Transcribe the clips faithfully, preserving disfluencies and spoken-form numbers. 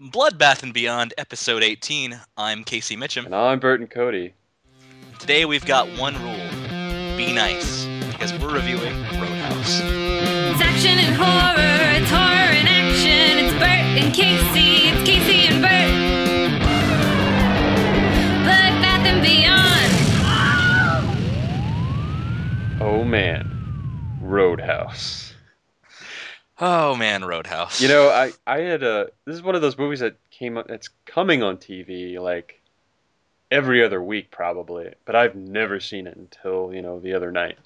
Bloodbath and Beyond, Episode eighteen. I'm Casey Mitchum. And I'm Burton Cody. Today we've got one rule. Be nice. Because we're reviewing Roadhouse. It's action and horror. It's horror and action. It's Burt and Casey. It's Casey and Burt. Bloodbath and Beyond. Oh, man. Roadhouse. Oh man, Roadhouse. You know, I, I had a. This is one of those movies that came up, that's coming on T V like every other week probably, but I've never seen it until you know the other night.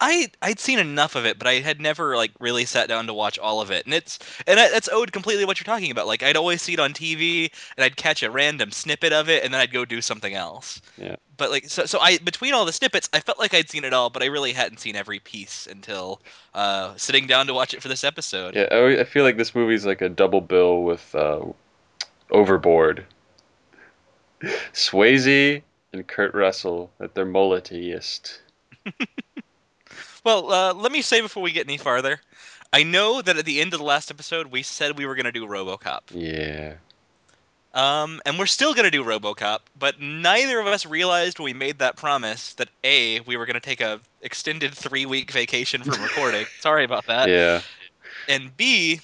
I I'd seen enough of it, but I had never like really sat down to watch all of it, and it's and that's owed completely what you're talking about. Like I'd always see it on T V, and I'd catch a random snippet of it, and then I'd go do something else. Yeah. But like so so I between all the snippets, I felt like I'd seen it all, but I really hadn't seen every piece until uh, sitting down to watch it for this episode. Yeah, I, I feel like this movie's like a double bill with uh, Overboard. Swayze and Kurt Russell at their mulletiest. Well, uh, let me say before we get any farther, I know that at the end of the last episode, we said we were going to do RoboCop. Yeah. Um, and we're still going to do RoboCop, but neither of us realized when we made that promise that, A, we were going to take a extended three-week vacation from recording. Sorry about that. Yeah. And B,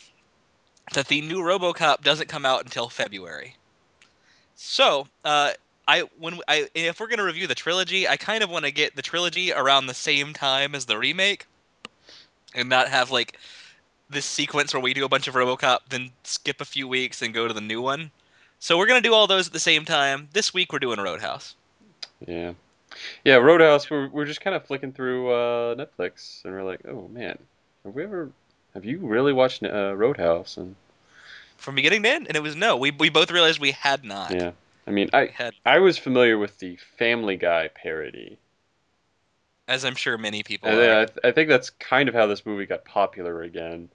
that the new RoboCop doesn't come out until February. So, uh... I when I if we're gonna review the trilogy, I kind of want to get the trilogy around the same time as the remake, and not have like this sequence where we do a bunch of RoboCop, then skip a few weeks and go to the new one. So we're gonna do all those at the same time. This week we're doing Roadhouse. Yeah, yeah, Roadhouse. We're we're just kind of flicking through uh, Netflix, and we're like, oh man, have we ever? Have you really watched uh, Roadhouse? And from beginning to end, and it was no. We we both realized we had not. Yeah. I mean, I I was familiar with the Family Guy parody. As I'm sure many people and are. I, th- I think that's kind of how this movie got popular again.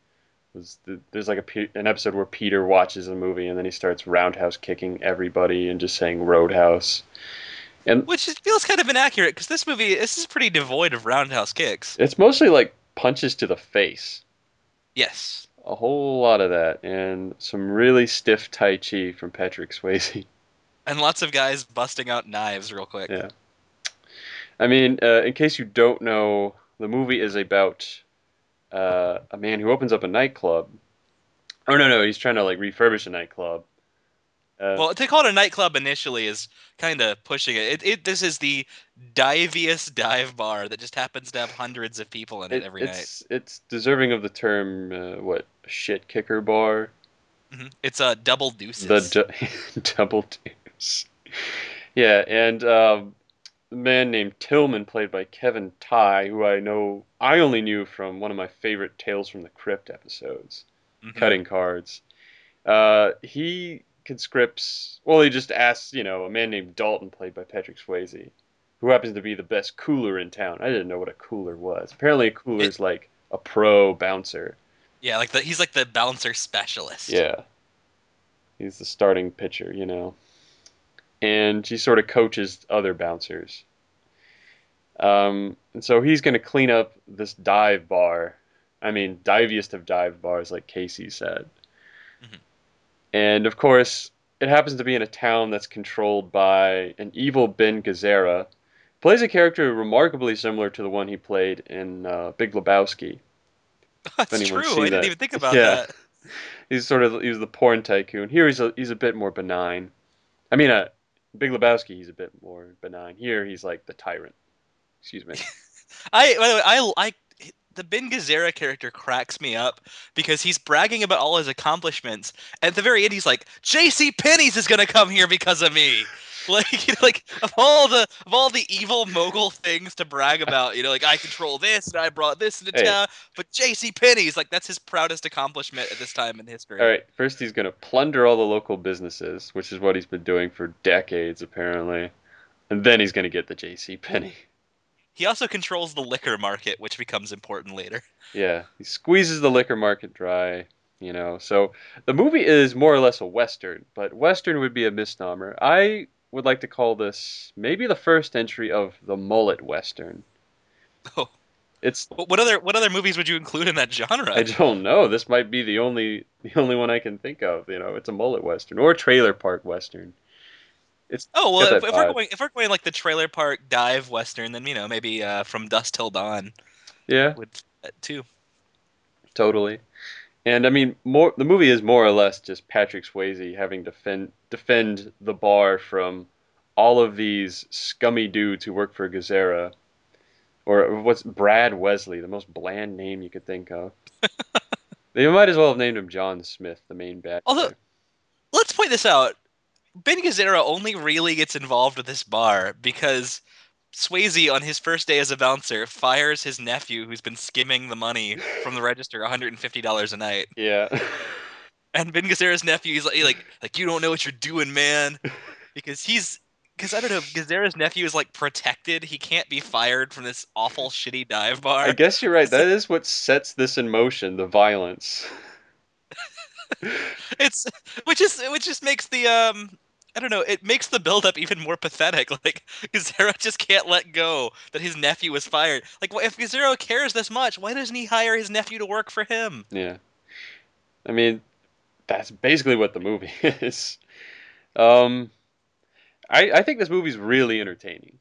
Was the, there's like a pe- an episode where Peter watches a movie and then he starts roundhouse kicking everybody and just saying Roadhouse. And which is, feels kind of inaccurate because this movie this is pretty devoid of roundhouse kicks. It's mostly like punches to the face. Yes. A whole lot of that and some really stiff Tai Chi from Patrick Swayze. And lots of guys busting out knives real quick. Yeah. I mean, uh, in case you don't know, the movie is about uh, a man who opens up a nightclub. Oh, no, no, he's trying to, like, refurbish a nightclub. Uh, well, to call it a nightclub initially is kind of pushing it. It, it. This is the diviest dive bar that just happens to have hundreds of people in it, it every it's, night. It's deserving of the term, uh, what, shit kicker bar? Mm-hmm. It's a uh, Double Deuces. The du- Double Deuce. Yeah, and um, a man named Tillman, played by Kevin Ty, who I know I only knew from one of my favorite Tales from the Crypt episodes, mm-hmm. Cutting Cards. Uh, he conscripts, well, he just asks, you know, a man named Dalton, played by Patrick Swayze, who happens to be the best cooler in town. I didn't know what a cooler was. Apparently a cooler is like a pro bouncer. Yeah, like the, he's like the bouncer specialist. Yeah. He's the starting pitcher, you know. And she sort of coaches other bouncers. Um, and so he's going to clean up this dive bar. I mean, diviest of dive bars, like Casey said. Mm-hmm. And, of course, it happens to be in a town that's controlled by an evil Ben Gazzara. Plays a character remarkably similar to the one he played in uh, Big Lebowski. That's true. I that. didn't even think about yeah. that. He's sort of he's the porn tycoon. Here he's a, he's a bit more benign. I mean, uh... Big Lebowski, he's a bit more benign. Here, he's like the tyrant. Excuse me. I, by the way, I, I, the Ben Gazzara character cracks me up because he's bragging about all his accomplishments. At the very end, he's like, J C. Penney's is going to come here because of me. Like, like of all the of all the evil mogul things to brag about, you know, like I control this and I brought this into hey. town, but J C. Penney's like that's his proudest accomplishment at this time in history. All right, first he's gonna plunder all the local businesses, which is what he's been doing for decades apparently, and then he's gonna get the J C. Penney. He also controls the liquor market, which becomes important later. Yeah, he squeezes the liquor market dry. You know, so the movie is more or less a western, but western would be a misnomer. I would like to call this maybe the first entry of the mullet western. Oh. It's what other what other movies would you include in that genre? I don't know. This might be the only the only one I can think of. You know, it's a mullet western or a trailer park western. It's oh well, if, if we're going if we're going like the trailer park dive western, then you know maybe uh, From Dusk Till Dawn. Yeah, would fit too. Totally. And I mean, more the movie is more or less just Patrick Swayze having to defend defend the bar from all of these scummy dudes who work for Gazzara. Or what's Brad Wesley, the most bland name you could think of. They might as well have named him John Smith, the main bad. Although, there. Let's point this out. Ben Gazzara only really gets involved with this bar because Swayze, on his first day as a bouncer, fires his nephew who's been skimming the money from the register one hundred fifty dollars a night. Yeah. And Ben Gazzara's nephew, he's like, like, like you don't know what you're doing, man. Because he's... Because, I don't know, Gazzara's nephew is, like, protected. He can't be fired from this awful, shitty dive bar. I guess you're right. That is what sets this in motion, the violence. It's... Which is... Which just makes the, um... I don't know, it makes the build-up even more pathetic. Like, Gazzara just can't let go that his nephew was fired. Like, if Gazzara cares this much, why doesn't he hire his nephew to work for him? Yeah. I mean, that's basically what the movie is. Um... I, I think this movie's really entertaining.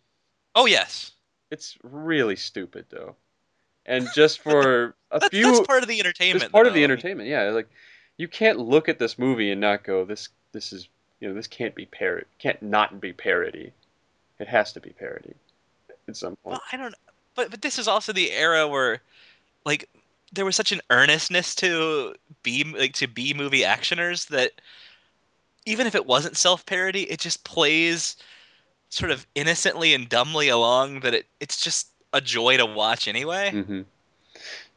Oh, yes. It's really stupid, though. And just for a that's, few... That's part of the entertainment. It's part though. of the entertainment, yeah. Like, you can't look at this movie and not go, this This is, you know, this can't be parody. Can't not be parody. It has to be parody at some point. Well, I don't know. But, but this is also the era where, like, there was such an earnestness to B, like, to B-movie actioners that... Even if it wasn't self-parody, it just plays sort of innocently and dumbly along that it, it's just a joy to watch anyway. Mm-hmm.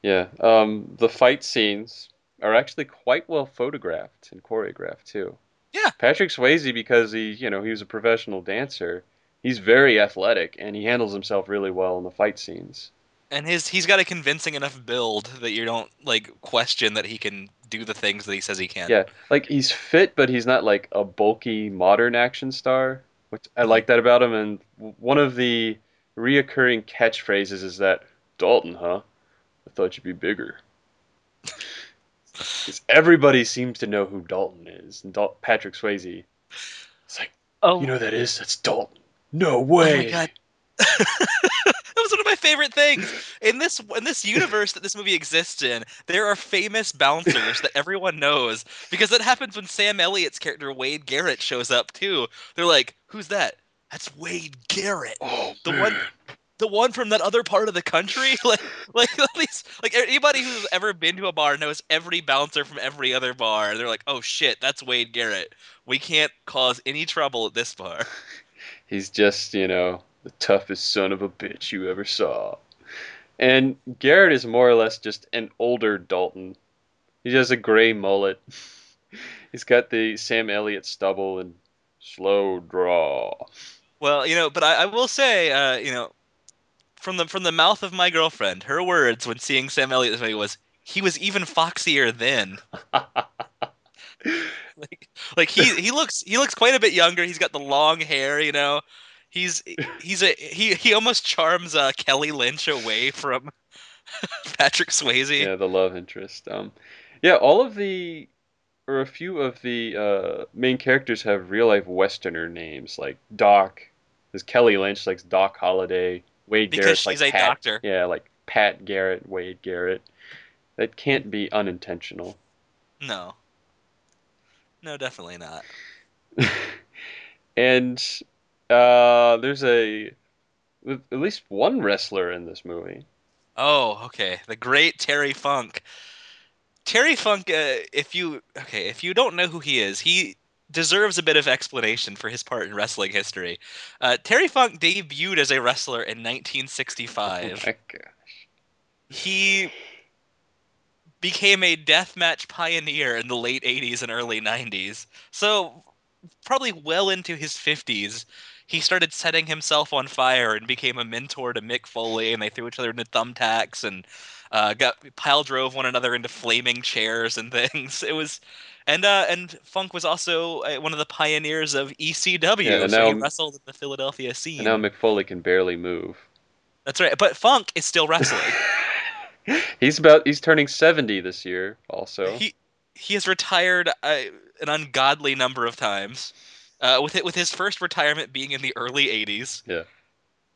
Yeah. Um, the fight scenes are actually quite well photographed and choreographed, too. Yeah. Patrick Swayze, because he, you know, he was a professional dancer, he's very athletic, and he handles himself really well in the fight scenes. And his he's got a convincing enough build that you don't, like, question that he can do the things that he says he can. Yeah, like, he's fit, but he's not, like, a bulky modern action star, which I like that about him. And one of the reoccurring catchphrases is that, Dalton, huh? I thought you'd be bigger. Because everybody seems to know who Dalton is. And Dal- Patrick Swayze. It's like, oh, you know who that is? That's Dalton. No way. Oh, my God. That was one of my favorite things. In this in this universe that this movie exists in, there are famous bouncers that everyone knows. Because that happens when Sam Elliott's character, Wade Garrett, shows up, too. They're like, who's that? That's Wade Garrett. Oh, the man. one the one from that other part of the country? Like, like, at least, like anybody who's ever been to a bar knows every bouncer from every other bar. They're like, oh, shit, that's Wade Garrett. We can't cause any trouble at this bar. He's just, you know... the toughest son of a bitch you ever saw. And Garrett is more or less just an older Dalton. He has a gray mullet. He's got the Sam Elliott stubble and slow draw. Well, you know, but I, I will say, uh, you know, from the from the mouth of my girlfriend, her words when seeing Sam Elliott this movie was, he was even foxier then. like, like he he looks he looks quite a bit younger. He's got the long hair, you know. He's he's a he he almost charms uh, Kelly Lynch away from Patrick Swayze. Yeah, the love interest. Um, yeah, all of the or a few of the uh, main characters have real life Westerner names, like Doc. Because Kelly Lynch likes Doc Holliday, Wade Garrett. Because she's like a Pat, doctor. Yeah, like Pat Garrett, Wade Garrett. That can't be unintentional. No. No, definitely not. And. Uh, there's a at least one wrestler in this movie. Oh, okay. The great Terry Funk. Terry Funk. Uh, if you okay, if you don't know who he is, he deserves a bit of explanation for his part in wrestling history. Uh, Terry Funk debuted as a wrestler in nineteen sixty-five. Oh my gosh. He became a deathmatch pioneer in the late eighties and early nineties. So. Probably well into his fifties, he started setting himself on fire and became a mentor to Mick Foley, and they threw each other into thumbtacks and uh, got pile drove one another into flaming chairs and things. It was, and uh, and Funk was also uh, one of the pioneers of E C W. Yeah, so now, he wrestled in the Philadelphia scene. And now Mick Foley can barely move. That's right, but Funk is still wrestling. He's about he's turning seventy this year. Also, he he has retired uh, an ungodly number of times. Uh, with it, with his first retirement being in the early eighties. Yeah.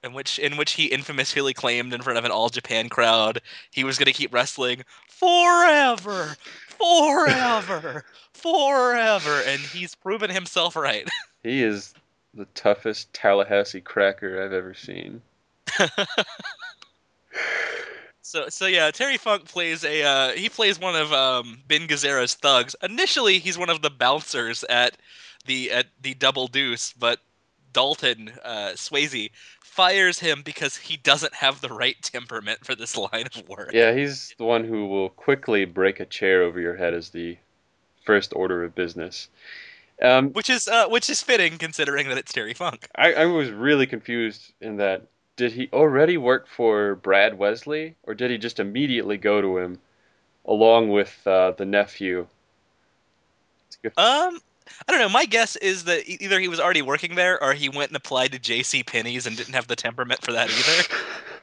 In which in which he infamously claimed in front of an all Japan crowd he was going to keep wrestling forever, forever, forever, and he's proven himself right. He is the toughest Tallahassee cracker I've ever seen. so so yeah, Terry Funk plays a uh, he plays one of um, Ben Gazzara's thugs. Initially, he's one of the bouncers at the at the Double Deuce, but Dalton uh, Swayze fires him because he doesn't have the right temperament for this line of work. Yeah, he's the one who will quickly break a chair over your head as the first order of business. Um, which is uh, which is fitting, considering that it's Terry Funk. I, I was really confused in that. Did he already work for Brad Wesley, or did he just immediately go to him along with uh, the nephew? Um... I don't know. My guess is that either he was already working there or he went and applied to J C. Penney's and didn't have the temperament for that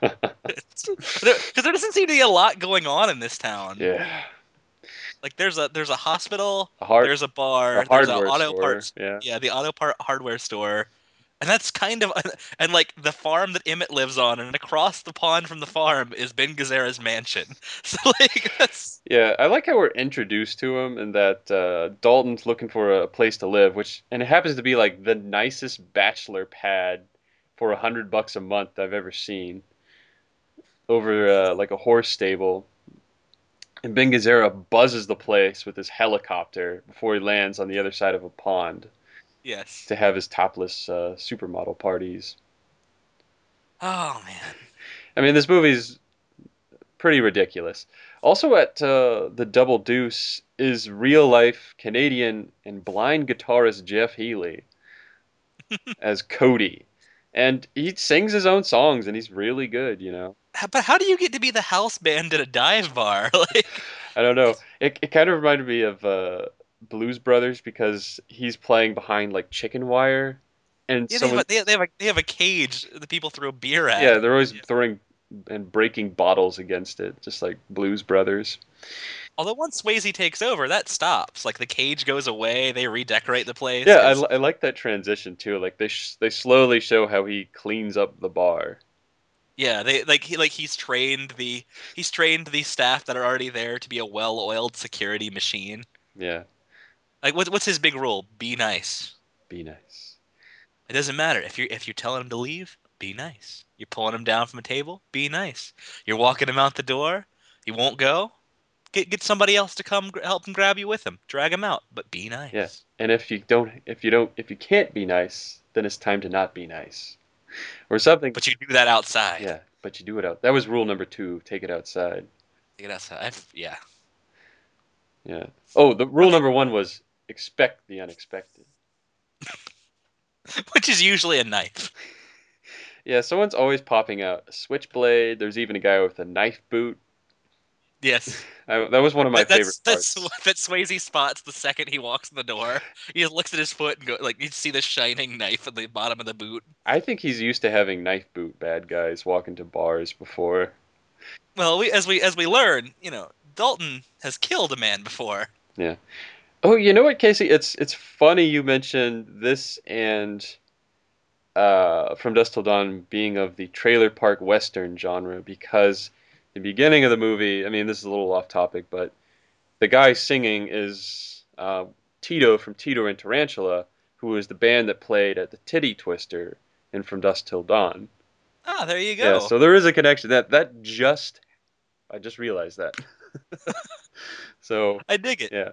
either. Because there, there doesn't seem to be a lot going on in this town. Yeah. Like there's a there's a hospital, a hard, there's a bar, a there's an auto store, parts. Yeah. yeah, the auto part hardware store. And that's kind of and like the farm that Emmett lives on, and across the pond from the farm is Ben Gazzara's mansion. So like that's yeah, I like how we're introduced to him, and that uh, Dalton's looking for a place to live, which and it happens to be like the nicest bachelor pad for a hundred bucks a month I've ever seen, over uh, like a horse stable. And Ben Gazzara buzzes the place with his helicopter before he lands on the other side of a pond. Yes. To have his topless uh, supermodel parties. Oh, man. I mean, this movie's pretty ridiculous. Also at uh, the Double Deuce is real-life Canadian and blind guitarist Jeff Healey as Cody. And he sings his own songs, and he's really good, you know. But how do you get to be the house band at a dive bar? Like, I don't know. It, it kind of reminded me of... Uh, Blues Brothers, because he's playing behind like chicken wire, and yeah, someone... they, have a, they have a they have a cage that people throw beer at. Yeah, they're always yeah. throwing and breaking bottles against it, just like Blues Brothers. Although once Swayze takes over, that stops. Like the cage goes away, they redecorate the place. Yeah, I, I like that transition too. Like they sh they slowly show how he cleans up the bar. Yeah, they like he like he's trained the he's trained the staff that are already there to be a well-oiled security machine. Yeah. Like what, what's his big rule? Be nice. Be nice. It doesn't matter if you if you're telling him to leave. Be nice. You're pulling him down from a table. Be nice. You're walking him out the door. He won't go. Get get somebody else to come help him grab you with him. Drag him out, but be nice. Yeah. And if you don't, if you don't, if you can't be nice, then it's time to not be nice, or something. But you do that outside. Yeah. But you do it out. That was rule number two. Take it outside. Take it outside. I've, yeah. Yeah. Oh, the rule number one was. Expect the unexpected. Which is usually a knife. Yeah, someone's always popping out. A switchblade. There's even a guy with a knife boot. Yes. I, that was one of my that's, favorite that's, parts. That Swayze spots the second he walks in the door. He looks at his foot and go, like you see the shining knife at the bottom of the boot. I think he's used to having knife boot bad guys walk into bars before. Well, we as we as we learn, you know, Dalton has killed a man before. Yeah. Oh, you know what, Casey? It's it's funny you mentioned this and uh, From Dusk Till Dawn being of the trailer park western genre, because the beginning of the movie, I mean, this is a little off topic, but the guy singing is uh, Tito from Tito and Tarantula, who was the band that played at the Titty Twister in From Dusk Till Dawn. Ah, there you go. Yeah, so there is a connection. That that just, I just realized that. So I dig it. Yeah.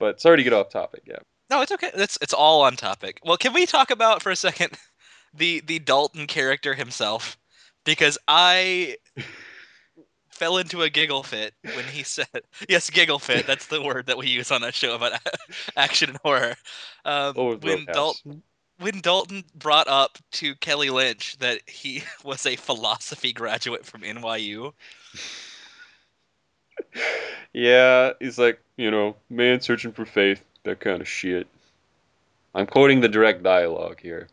But sorry to get off topic, yeah. No, it's okay. It's it's all on topic. Well, can we talk about for a second the the Dalton character himself? Because I fell into a giggle fit when he said, "Yes, giggle fit." That's the word that we use on a show about action and horror. Um, oh, when Dalton when Dalton brought up to Kelly Lynch that he was a philosophy graduate from N Y U. Yeah, he's like, you know, man searching for faith, that kind of shit. I'm quoting the direct dialogue here.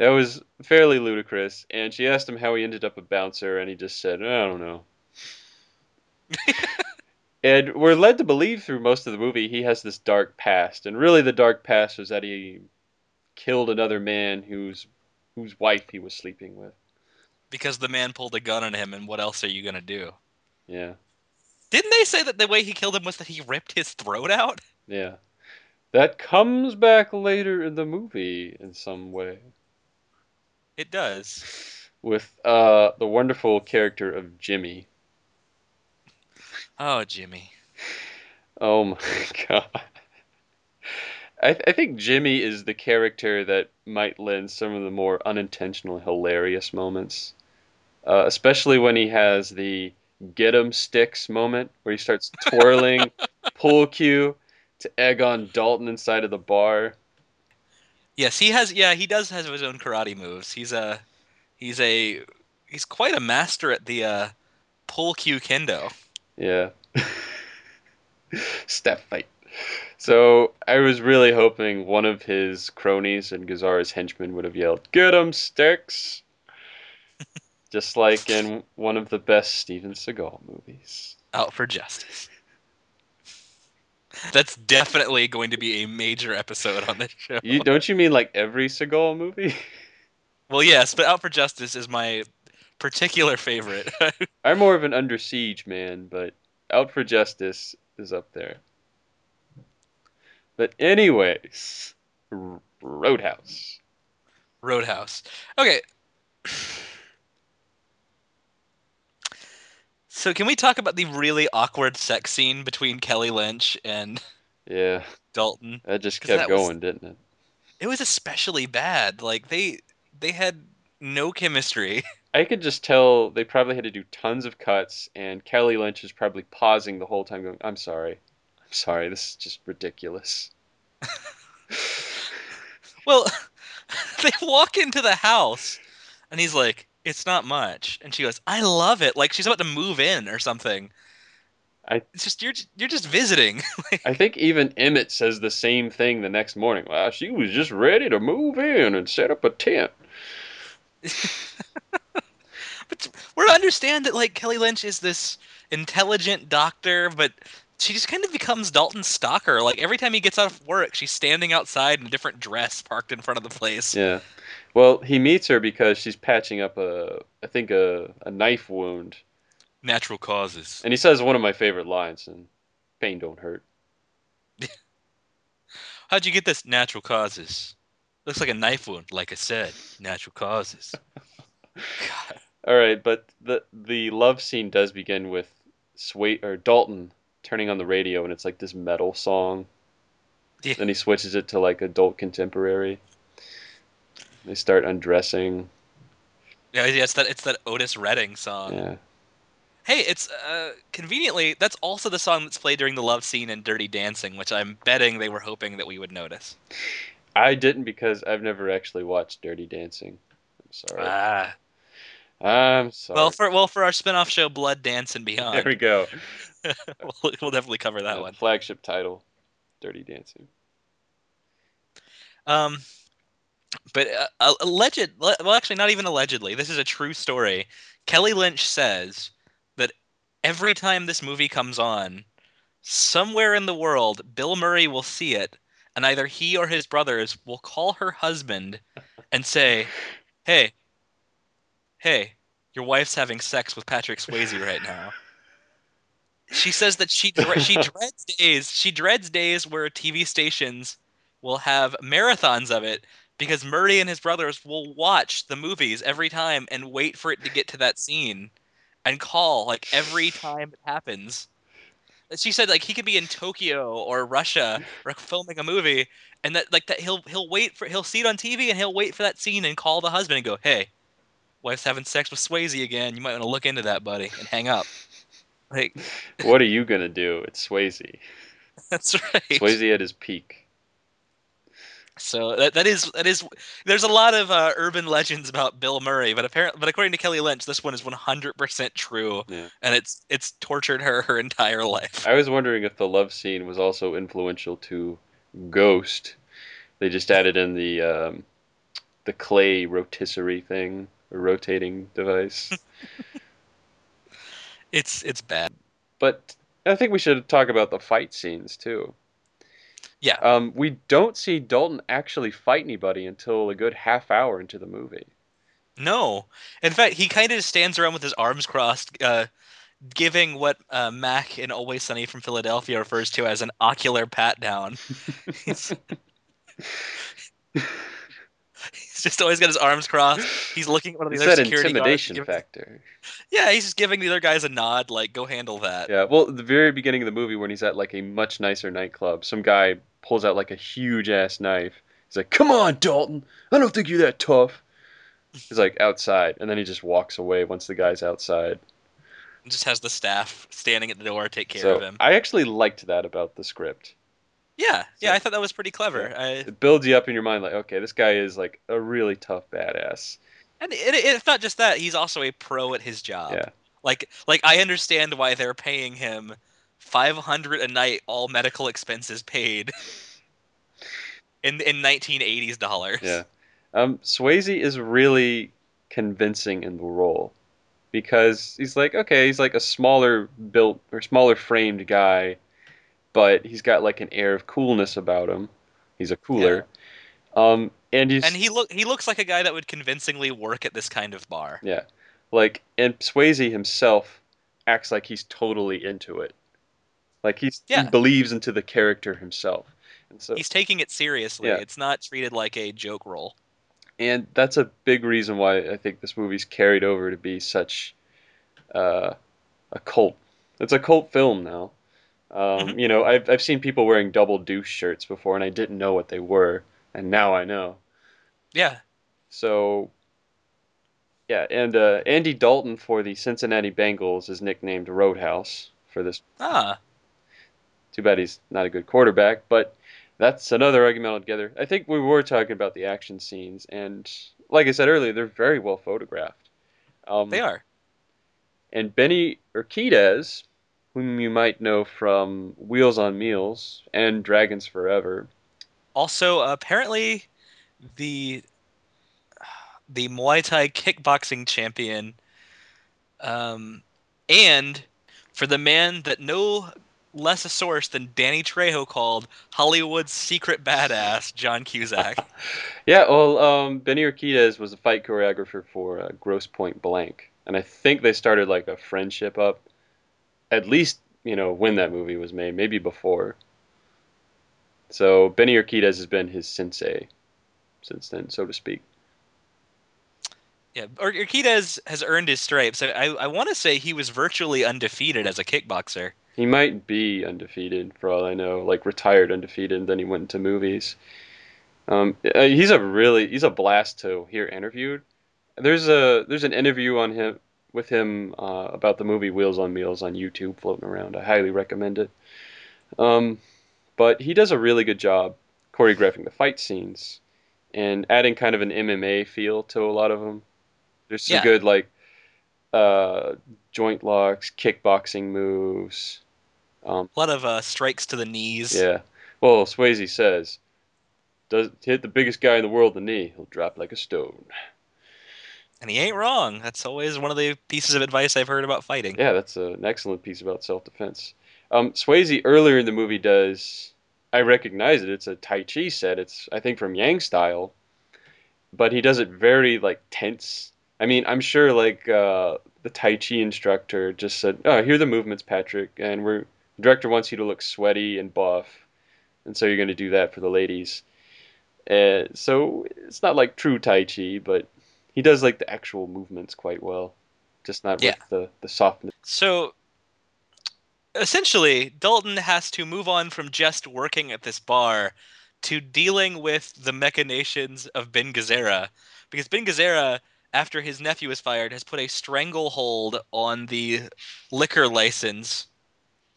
That was fairly ludicrous. And she asked him how he ended up a bouncer, and he just said, I don't know. And we're led to believe through most of the movie he has this dark past. And really the dark past was that he killed another man whose whose wife he was sleeping with. Because the man pulled a gun on him, and what else are you going to do? Yeah. Didn't they say that the way he killed him was that he ripped his throat out? Yeah. That comes back later in the movie in some way. It does. With uh, the wonderful character of Jimmy. Oh, Jimmy. Oh, my God. I, th I think Jimmy is the character that might lend some of the more unintentional, hilarious moments. Uh, especially when he has the get 'em sticks moment where he starts twirling pool cue to egg on Dalton inside of the bar. Yes, he has. Yeah, he does have his own karate moves. He's a, he's a, he's quite a master at the uh, pull cue kendo. Yeah. Step fight. So I was really hoping one of his cronies and Gazzara's henchmen would have yelled, "Get 'em sticks!" Just like in one of the best Steven Seagal movies, Out for Justice. That's definitely going to be a major episode on this show. You, don't you mean like every Seagal movie? Well, yes, but Out for Justice is my particular favorite. I'm more of an Under Siege man, but Out for Justice is up there. But anyways, Roadhouse. Roadhouse. Okay. So can we talk about the really awkward sex scene between Kelly Lynch and yeah. Dalton? That just kept that going, was, didn't it? It was especially bad. Like they they had no chemistry. I could just tell they probably had to do tons of cuts, and Kelly Lynch is probably pausing the whole time going, "I'm sorry. I'm sorry. This is just ridiculous." Well, they walk into the house and he's like, "It's not much." And she goes, "I love it." Like she's about to move in or something. I, it's just, you're, you're just visiting. Like, I think even Emmett says the same thing the next morning. Wow, she was just ready to move in and set up a tent. But we're to understand that like Kelly Lynch is this intelligent doctor, but she just kind of becomes Dalton's stalker. Like every time he gets out of work, she's standing outside in a different dress parked in front of the place. Yeah. Well, he meets her because she's patching up a, I think, a, a knife wound. Natural causes. And he says one of my favorite lines, and pain don't hurt. How'd you get this? Natural causes. Looks like a knife wound. Like I said, natural causes. God. All right, but the the love scene does begin with Sway or Dalton turning on the radio, and it's like this metal song. Yeah. Then he switches it to like adult contemporary. They start undressing. Yeah, yeah, it's that it's that Otis Redding song. Yeah. Hey, it's uh, conveniently that's also the song that's played during the love scene in Dirty Dancing, which I'm betting they were hoping that we would notice. I didn't because I've never actually watched Dirty Dancing. I'm sorry. Ah. I'm sorry. Well, for well for our spinoff show, Blood Dance and Beyond. There we go. we'll, we'll definitely cover that uh, one. Flagship title, Dirty Dancing. Um, but uh, alleged, well, actually, not even allegedly. This is a true story. Kelly Lynch says that every time this movie comes on, somewhere in the world, Bill Murray will see it, and either he or his brothers will call her husband and say, "Hey, hey, your wife's having sex with Patrick Swayze right now." She says that she dre she dreads days. She dreads days where T V stations will have marathons of it because Murray and his brothers will watch the movies every time and wait for it to get to that scene and call like every time it happens. She said like he could be in Tokyo or Russia or filming a movie, and that like that he'll he'll wait for he'll see it on T V and he'll wait for that scene and call the husband and go, "Hey, wife's having sex with Swayze again. You might want to look into that, buddy," and hang up. Like, what are you gonna do? It's Swayze. That's right. Swayze at his peak. So that that is that is. There's a lot of uh, urban legends about Bill Murray, but apparently, but according to Kelly Lynch, this one is one hundred percent true, yeah. And it's it's tortured her her entire life. I was wondering if the love scene was also influential to Ghost. They just added in the um, the clay rotisserie thing, or rotating device. It's it's bad. But I think we should talk about the fight scenes too. Yeah. Um, we don't see Dalton actually fight anybody until a good half hour into the movie. No. In fact, he kind of stands around with his arms crossed, uh, giving what uh, Mac in Always Sunny from Philadelphia refers to as an ocular pat-down. he's, he's just always got his arms crossed. He's looking at one of the it's other that security intimidation guards, factor. Yeah, he's just giving the other guys a nod, like, go handle that. Yeah, well, at the very beginning of the movie when he's at, like, a much nicer nightclub, some guy pulls out, like, a huge-ass knife. He's like, come on, Dalton! I don't think you're that tough! He's like, outside. And then he just walks away once the guy's outside. And just has the staff standing at the door take care so, of him. I actually liked that about the script. Yeah, so, yeah, I thought that was pretty clever. Yeah. I, it builds you up in your mind like, okay, this guy is like a really tough badass. And it, it, it's not just that. He's also a pro at his job. Yeah. Like, like I understand why they're paying him five hundred dollars a night, all medical expenses paid in in nineteen eighties dollars. Yeah. Um, Swayze is really convincing in the role because he's like, okay, he's like a smaller built or smaller framed guy, but he's got like an air of coolness about him. He's a cooler. Yeah. Um, and he's, and he look, he looks like a guy that would convincingly work at this kind of bar. Yeah. Like, and Swayze himself acts like he's totally into it. Like he's, yeah. he believes into the character himself. And so, he's taking it seriously. Yeah. It's not treated like a joke role. And that's a big reason why I think this movie's carried over to be such uh, a cult. It's a cult film now. Um, you know, I've I've seen people wearing Double Deuce shirts before, and I didn't know what they were, and now I know. Yeah. So, yeah, and uh, Andy Dalton for the Cincinnati Bengals is nicknamed Roadhouse for this. Ah. Too bad he's not a good quarterback, but... That's another argument altogether. I think we were talking about the action scenes, and like I said earlier, they're very well photographed. Um, they are. And Benny Urquidez, whom you might know from Wheels on Meals and Dragons Forever. Also, apparently, the the Muay Thai kickboxing champion, um, and for the man that no... less a source than Danny Trejo called Hollywood's secret badass, John Cusack. Yeah, well, um, Benny Urquidez was a fight choreographer for uh, Grosse Pointe Blank, and I think they started like a friendship up, at least, you know, when that movie was made, maybe before. So Benny Urquidez has been his sensei since then, so to speak. Yeah, Urquidez has earned his stripes. I, I, I want to say he was virtually undefeated as a kickboxer. He might be undefeated, for all I know, like retired undefeated, and then he went into movies. Um, he's a really, he's a blast to hear interviewed. There's a there's an interview on him with him uh, about the movie Wheels on Meals on YouTube floating around. I highly recommend it. Um, but he does a really good job choreographing the fight scenes and adding kind of an M M A feel to a lot of them. There's some yeah. good like. Uh, joint locks, kickboxing moves. Um, a lot of uh, strikes to the knees. Yeah. Well, Swayze says, "Does hit the biggest guy in the world in the knee, he'll drop like a stone." And he ain't wrong. That's always one of the pieces of advice I've heard about fighting. Yeah, that's an excellent piece about self-defense. Um, Swayze, earlier in the movie, does... I recognize it. It's a Tai Chi set. It's, I think, from Yang style. But he does it very, like, tense. I mean, I'm sure like uh, the Tai Chi instructor just said, "Oh, here are the movements, Patrick, and we're the director wants you to look sweaty and buff, and so you're going to do that for the ladies." Uh, so it's not like true Tai Chi, but he does like the actual movements quite well, just not yeah. with the, the softness. So essentially, Dalton has to move on from just working at this bar to dealing with the machinations of Ben Gazzara, because Ben Gazzara, after his nephew is fired, has put a stranglehold on the liquor license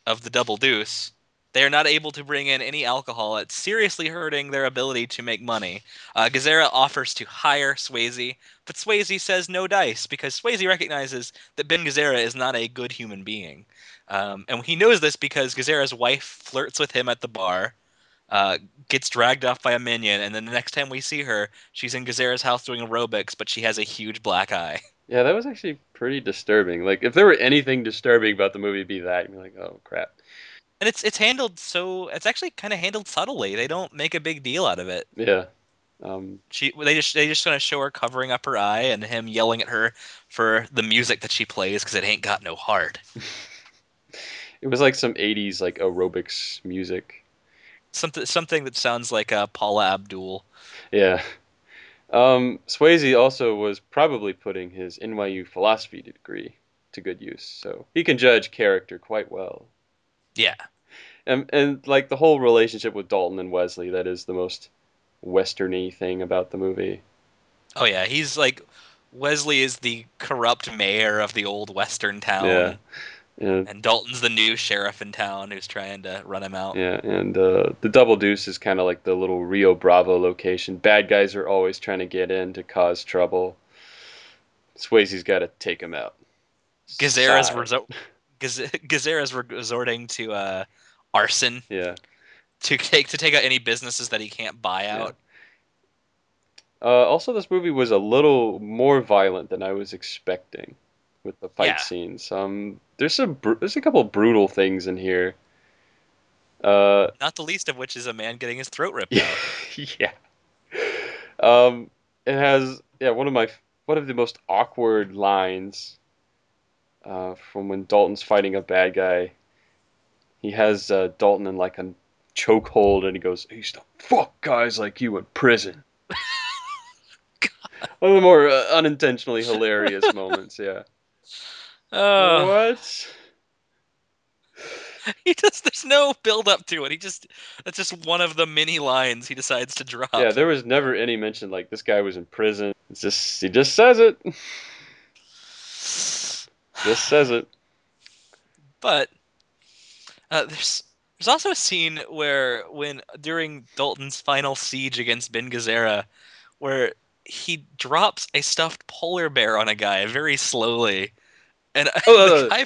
of the Double Deuce. They are not able to bring in any alcohol. It's seriously hurting their ability to make money. Uh, Gazzara offers to hire Swayze, but Swayze says no dice because Swayze recognizes that Ben Gazzara is not a good human being. Um, and he knows this because Gazzara's wife flirts with him at the bar. uh, gets dragged off by a minion, and then the next time we see her, she's in Gazzara's house doing aerobics, but she has a huge black eye. Yeah, that was actually pretty disturbing. Like, if there were anything disturbing about the movie, it'd be that. You'd be like, oh, crap. And it's it's handled so... It's actually kind of handled subtly. They don't make a big deal out of it. Yeah. Um, she They just they just kind of show her covering up her eye and him yelling at her for the music that she plays because it ain't got no heart. It was like some eighties like aerobics music. Something something that sounds like uh, Paula Abdul. Yeah. Um, Swayze also was probably putting his N Y U philosophy degree to good use, so he can judge character quite well. Yeah. And, and like, the whole relationship with Dalton and Wesley, that is the most Western-y thing about the movie. Oh, yeah. He's, like, Wesley is the corrupt mayor of the old Western town. Yeah. Yeah. And Dalton's the new sheriff in town who's trying to run him out. Yeah, and uh, the Double Deuce is kind of like the little Rio Bravo location. Bad guys are always trying to get in to cause trouble. Swayze's got to take him out. Gazzara's, reso- Gazz- Gazzara's resorting to uh, arson. Yeah, to take to take out any businesses that he can't buy out. Yeah. Uh, also, this movie was a little more violent than I was expecting with the fight yeah. scenes. Um, there's some br- there's a couple brutal things in here. Uh, Not the least of which is a man getting his throat ripped yeah, out. Yeah. Um, it has yeah one of my one of the most awkward lines uh, from when Dalton's fighting a bad guy. He has uh, Dalton in like a chokehold, and he goes, "He used to fuck guys like you in prison." God. One of the more uh, unintentionally hilarious moments. Yeah. Oh. What? He just there's no build up to it. He just that's just one of the many lines he decides to drop. Yeah, there was never any mention like this guy was in prison. It's just he just says it. Just says it. But uh, there's there's also a scene where when during Dalton's final siege against Ben Gazzara, where he drops a stuffed polar bear on a guy very slowly. And oh, uh,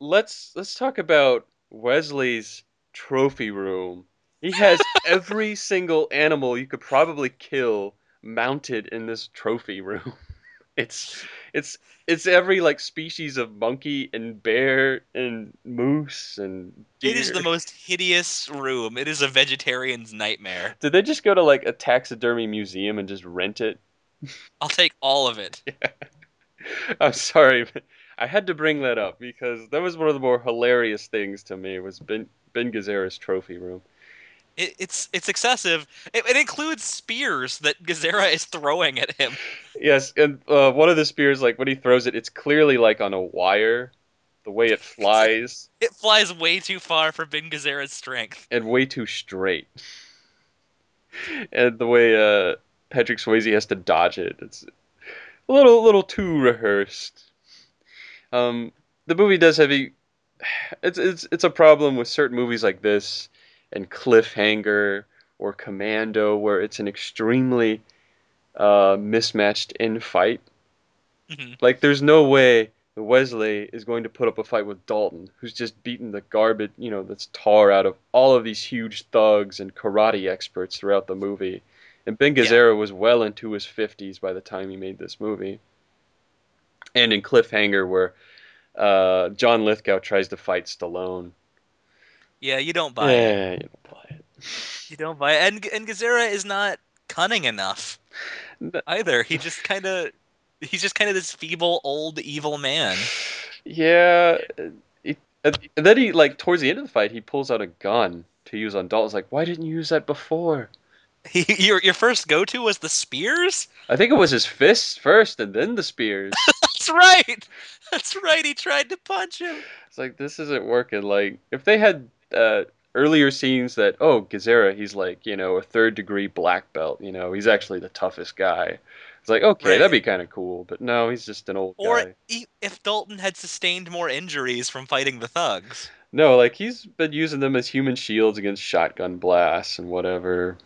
let's let's talk about Wesley's trophy room. He has every single animal you could probably kill mounted in this trophy room. It's it's it's every like species of monkey and bear and moose and deer. It is the most hideous room. It is a vegetarian's nightmare. Did they just go to like a taxidermy museum and just rent it? I'll take all of it. Yeah. I'm sorry, but I had to bring that up because that was one of the more hilarious things to me was Ben, Ben Gazzara's trophy room. It, it's it's excessive. It, it includes spears that Gazzara is throwing at him. Yes, and uh, one of the spears, like when he throws it, it's clearly like on a wire. The way it flies, it flies way too far for Ben Gazzara's strength, and way too straight. And the way uh, Patrick Swayze has to dodge it, it's a little, little too rehearsed. Um, the movie does have a, it's, it's, it's a problem with certain movies like this and Cliffhanger or Commando where it's an extremely uh, mismatched in fight. Mm-hmm. Like there's no way Wesley is going to put up a fight with Dalton, who's just beaten the garbage, you know, that's tar out of all of these huge thugs and karate experts throughout the movie. And Ben Gazzara yeah. was well into his fifties by the time he made this movie. And in Cliffhanger, where uh, John Lithgow tries to fight Stallone. Yeah, you don't buy yeah, it. You don't buy it. You don't buy it. And, and Gazzara is not cunning enough either. He just kind of, he's just kind of this feeble, old, evil man. Yeah. It, and then he, like, towards the end of the fight, he pulls out a gun to use on Dalton. It's like, why didn't you use that before? He, your your first go-to was the spears? I think it was his fists first and then the spears. That's right. That's right. He tried to punch him. It's like, this isn't working. Like, if they had uh, earlier scenes that, oh, Gazzara, he's like, you know, a third-degree black belt. You know, he's actually the toughest guy. It's like, okay, right. That'd be kind of cool. But no, he's just an old or guy. Or e- if Dalton had sustained more injuries from fighting the thugs. No, like, he's been using them as human shields against shotgun blasts and whatever.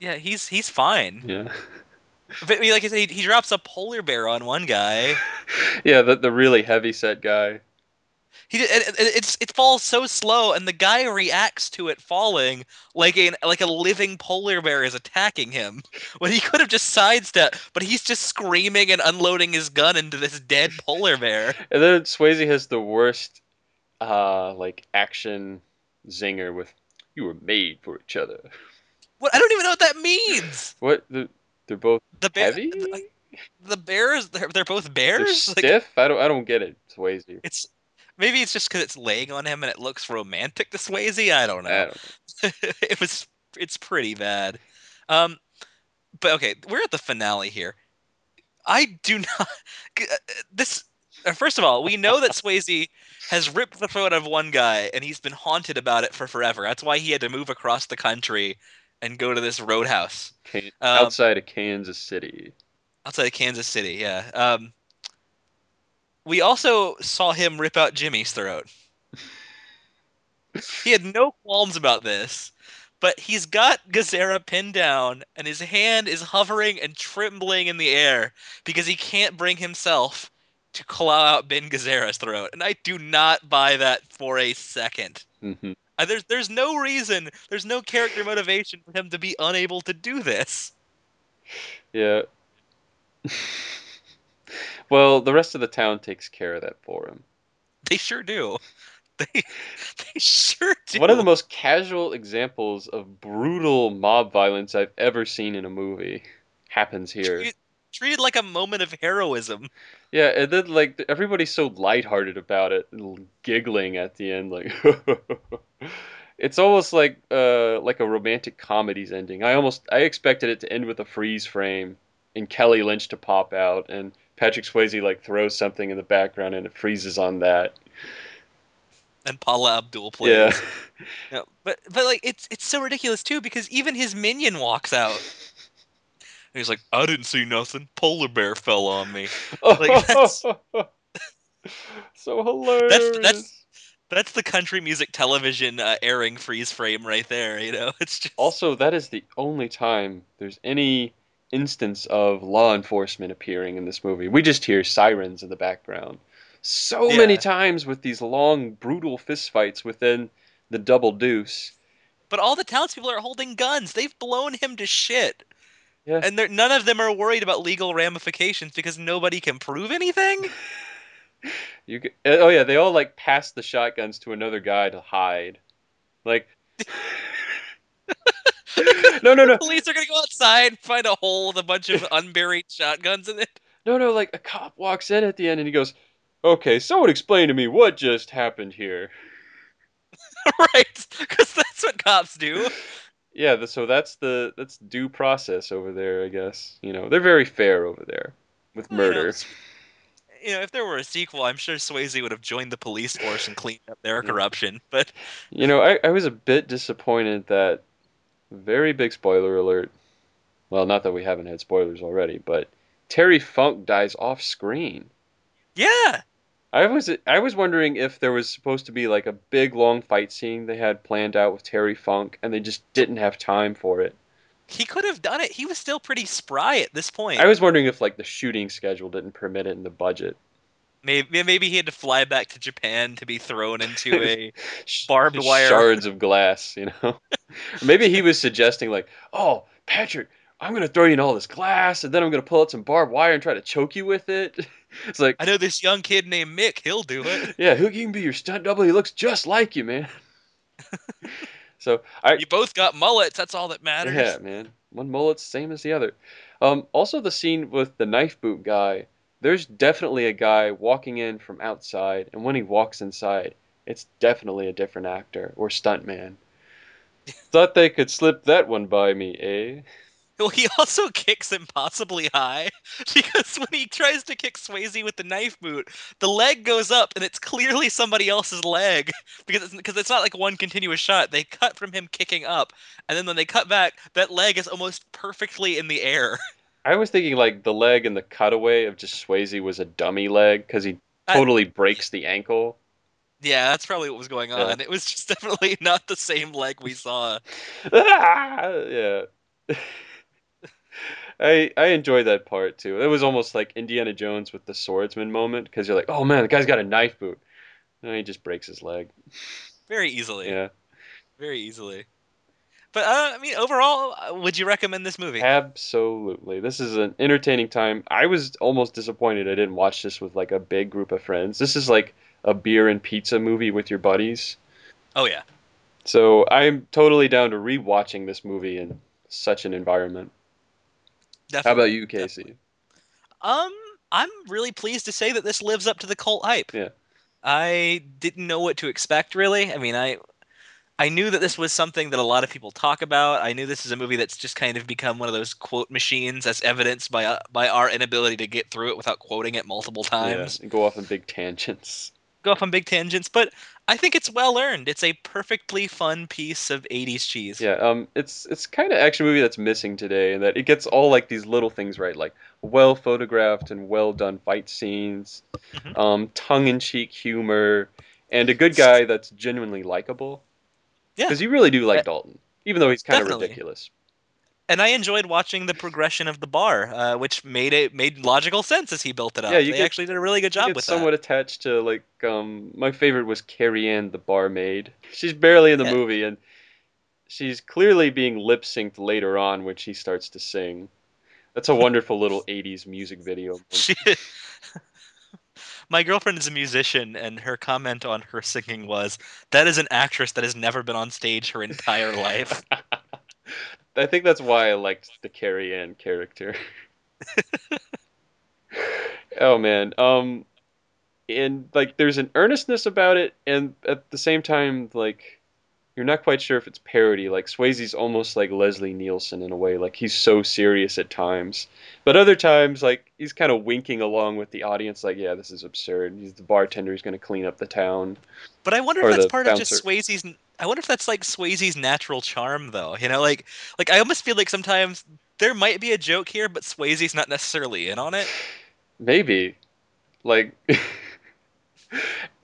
Yeah, he's he's fine. Yeah, but I mean, like I said, he, he drops a polar bear on one guy. Yeah, the the really heavy set guy. He it, it's it falls so slow, and the guy reacts to it falling like a like a living polar bear is attacking him. When he could have just sidestepped, but he's just screaming and unloading his gun into this dead polar bear. And then Swayze has the worst, uh, like action zinger with "You were made for each other." What? I don't even know what that means. What? The, they're both the bear, heavy. The, the bears. They're they're both bears. They're stiff. Like, I don't. I don't get it, Swayze. It's. Maybe it's just because it's laying on him and it looks romantic to Swayze. I don't know. I don't know. it was. It's pretty bad. Um, but okay, we're at the finale here. I do not. This. First of all, we know that Swayze has ripped the throat of one guy and he's been haunted about it for forever. That's why he had to move across the country and go to this Roadhouse um, outside of Kansas City. Outside of Kansas City, yeah. Um, We also saw him rip out Jimmy's throat. He had no qualms about this, but he's got Gazzara pinned down, and his hand is hovering and trembling in the air because he can't bring himself to claw out Ben Gazzara's throat. And I do not buy that for a second. Mm-hmm. uh, there's, there's no reason, there's no character motivation for him to be unable to do this. Yeah. Well, the rest of the town takes care of that for him. They sure do. They, they sure do. One of the most casual examples of brutal mob violence I've ever seen in a movie happens here. Treat, treated like a moment of heroism. Yeah, and then like everybody's so lighthearted about it, giggling at the end, like it's almost like uh, like a romantic comedy's ending. I almost I expected it to end with a freeze frame and Kelly Lynch to pop out and Patrick Swayze like throws something in the background and it freezes on that. And Paula Abdul plays. Yeah. No, but but like it's it's so ridiculous too because even his minion walks out. And he's like, I didn't see nothing. Polar bear fell on me. Like, that's, so hilarious. That's that's that's the country music television uh, airing freeze frame right there. You know, it's just... also that is the only time there's any instance of law enforcement appearing in this movie. We just hear sirens in the background so yeah. many times with these long brutal fist fights within the Double Deuce, but all the townspeople are holding guns. They've blown him to shit. Yeah. And none of them are worried about legal ramifications because nobody can prove anything. You can, oh yeah they all like pass the shotguns to another guy to hide, like no, no, no. The police are going to go outside and find a hole with a bunch of unburied shotguns in it. No, no, like a cop walks in at the end and he goes, okay, someone explain to me what just happened here. Right, because that's what cops do. Yeah, the, so that's the that's due process over there, I guess. You know, they're very fair over there with murder. You know, you know, if there were a sequel, I'm sure Swayze would have joined the police force and cleaned up their corruption. But you know, I, I was a bit disappointed that very big spoiler alert. Well, not that we haven't had spoilers already, but Terry Funk dies off screen. Yeah. I was I was wondering if there was supposed to be like a big long fight scene they had planned out with Terry Funk and they just didn't have time for it. He could have done it. He was still pretty spry at this point. I was wondering if like the shooting schedule didn't permit it in the budget. Maybe maybe he had to fly back to Japan to be thrown into a barbed wire. Shards of glass, you know? Maybe he was suggesting like, oh, Patrick, I'm going to throw you in all this glass, and then I'm going to pull out some barbed wire and try to choke you with it. It's like, I know this young kid named Mick. He'll do it. Yeah, who can be your stunt double? He looks just like you, man. So I, You both got mullets. That's all that matters. Yeah, man. One mullet's same as the other. Um, also, the scene with the knife boot guy. There's definitely a guy walking in from outside, and when he walks inside, it's definitely a different actor or stuntman. Thought they could slip that one by me, eh? Well, he also kicks impossibly high, because when he tries to kick Swayze with the knife boot, the leg goes up, and it's clearly somebody else's leg, because it's, because it's not like one continuous shot. They cut from him kicking up, and then when they cut back, that leg is almost perfectly in the air. I was thinking like the leg and the cutaway of just Swayze was a dummy leg because he totally I, breaks the ankle. Yeah, that's probably what was going on. Yeah. It was just definitely not the same leg we saw. Ah, yeah. I I enjoyed that part too. It was almost like Indiana Jones with the swordsman moment because you're like, oh man, the guy's got a knife boot. No, he just breaks his leg. Very easily. Yeah. Very easily. But, uh, I mean, overall, would you recommend this movie? Absolutely. This is an entertaining time. I was almost disappointed I didn't watch this with, like, a big group of friends. This is, like, a beer and pizza movie with your buddies. Oh, yeah. So I'm totally down to rewatching this movie in such an environment. Definitely. How about you, Casey? Definitely. Um, I'm really pleased to say that this lives up to the cult hype. Yeah. I didn't know what to expect, really. I mean, I... I knew that this was something that a lot of people talk about. I knew this is a movie that's just kind of become one of those quote machines, as evidenced by uh, by our inability to get through it without quoting it multiple times. Yeah, and go off on big tangents. Go off on big tangents, but I think it's well earned. It's a perfectly fun piece of eighties cheese. Yeah, um, it's it's kind of action movie that's missing today, and that it gets all like these little things right, like well photographed and well done fight scenes, mm-hmm. um, tongue in cheek humor, and a good guy that's genuinely likable. Yeah, because you really do like Dalton, even though he's kind Definitely. of ridiculous. And I enjoyed watching the progression of the bar, uh, which made it made logical sense as he built it up. Yeah, you they get, actually did a really good job you get with somewhat that. Somewhat attached to like um, my favorite was Carrie Ann, the barmaid. She's barely in the yeah. movie, and she's clearly being lip synced later on when she starts to sing. That's a wonderful little eighties music video. My girlfriend is a musician, and her comment on her singing was, "That is an actress that has never been on stage her entire life." I think that's why I liked the Carrie Ann character. Oh man, um, and like there's an earnestness about it, and at the same time, like you're not quite sure if it's parody. Like Swayze's almost like Leslie Nielsen in a way. Like he's so serious at times, but other times like he's kind of winking along with the audience. Like, yeah, this is absurd. He's the bartender. He's going to clean up the town. But I wonder if that's part bouncer. of just Swayze's. I wonder if that's like Swayze's natural charm, though. You know, like like I almost feel like sometimes there might be a joke here, but Swayze's not necessarily in on it. Maybe, like.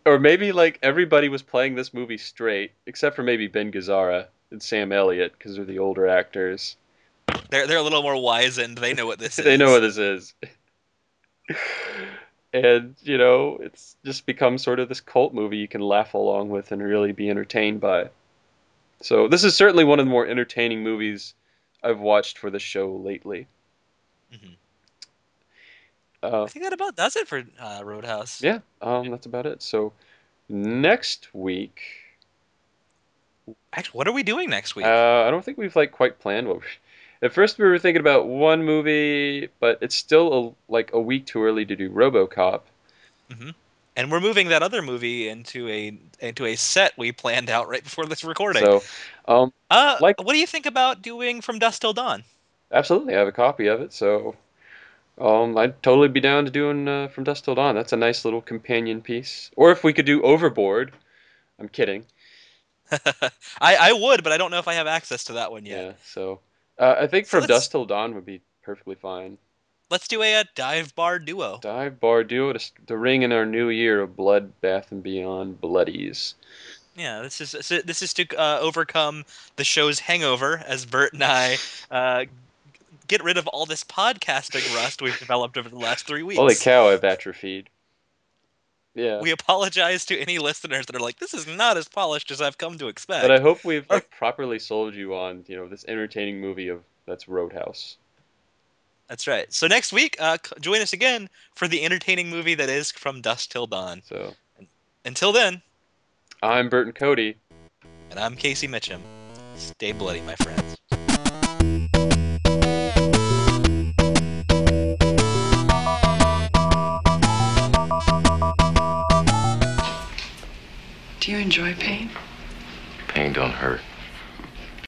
Or maybe, like, everybody was playing this movie straight, except for maybe Ben Gazzara and Sam Elliott, because they're the older actors. They're they're a little more wizened. They know what this is. They know what this is. And, you know, it's just become sort of this cult movie you can laugh along with and really be entertained by. So this is certainly one of the more entertaining movies I've watched for the show lately. Mm-hmm. Uh, I think that about does it for uh, Roadhouse. Yeah, um, that's about it. So next week... Actually, what are we doing next week? Uh, I don't think we've like quite planned what we're... At first we were thinking about one movie, but it's still a, like a week too early to do RoboCop. Mm-hmm. And we're moving that other movie into a into a set we planned out right before this recording. So, um, uh, like... What do you think about doing From Dusk Till Dawn? Absolutely, I have a copy of it, so... Um, I'd totally be down to doing uh, From Dusk Till Dawn. That's a nice little companion piece. Or if we could do Overboard. I'm kidding. I, I would, but I don't know if I have access to that one yet. Yeah, so uh, I think so From Dusk Till Dawn would be perfectly fine. Let's do a, a dive bar duo. Dive bar duo to, to ring in our new year of Bloodbath and Beyond Bloodies. Yeah, this is this is to uh, overcome the show's hangover as Bert and I... Uh, get rid of all this podcasting rust we've developed over the last three weeks. Holy cow, I've atrophied. Yeah. We apologize to any listeners that are like, this is not as polished as I've come to expect. But I hope we've like, properly sold you on, you know, this entertaining movie of that's Roadhouse. That's right. So next week, uh, join us again for the entertaining movie that is From Dusk Till Dawn. So until then, I'm Burton Cody, and I'm Casey Mitchum. Stay bloody, my friends. Do you enjoy pain? Pain don't hurt.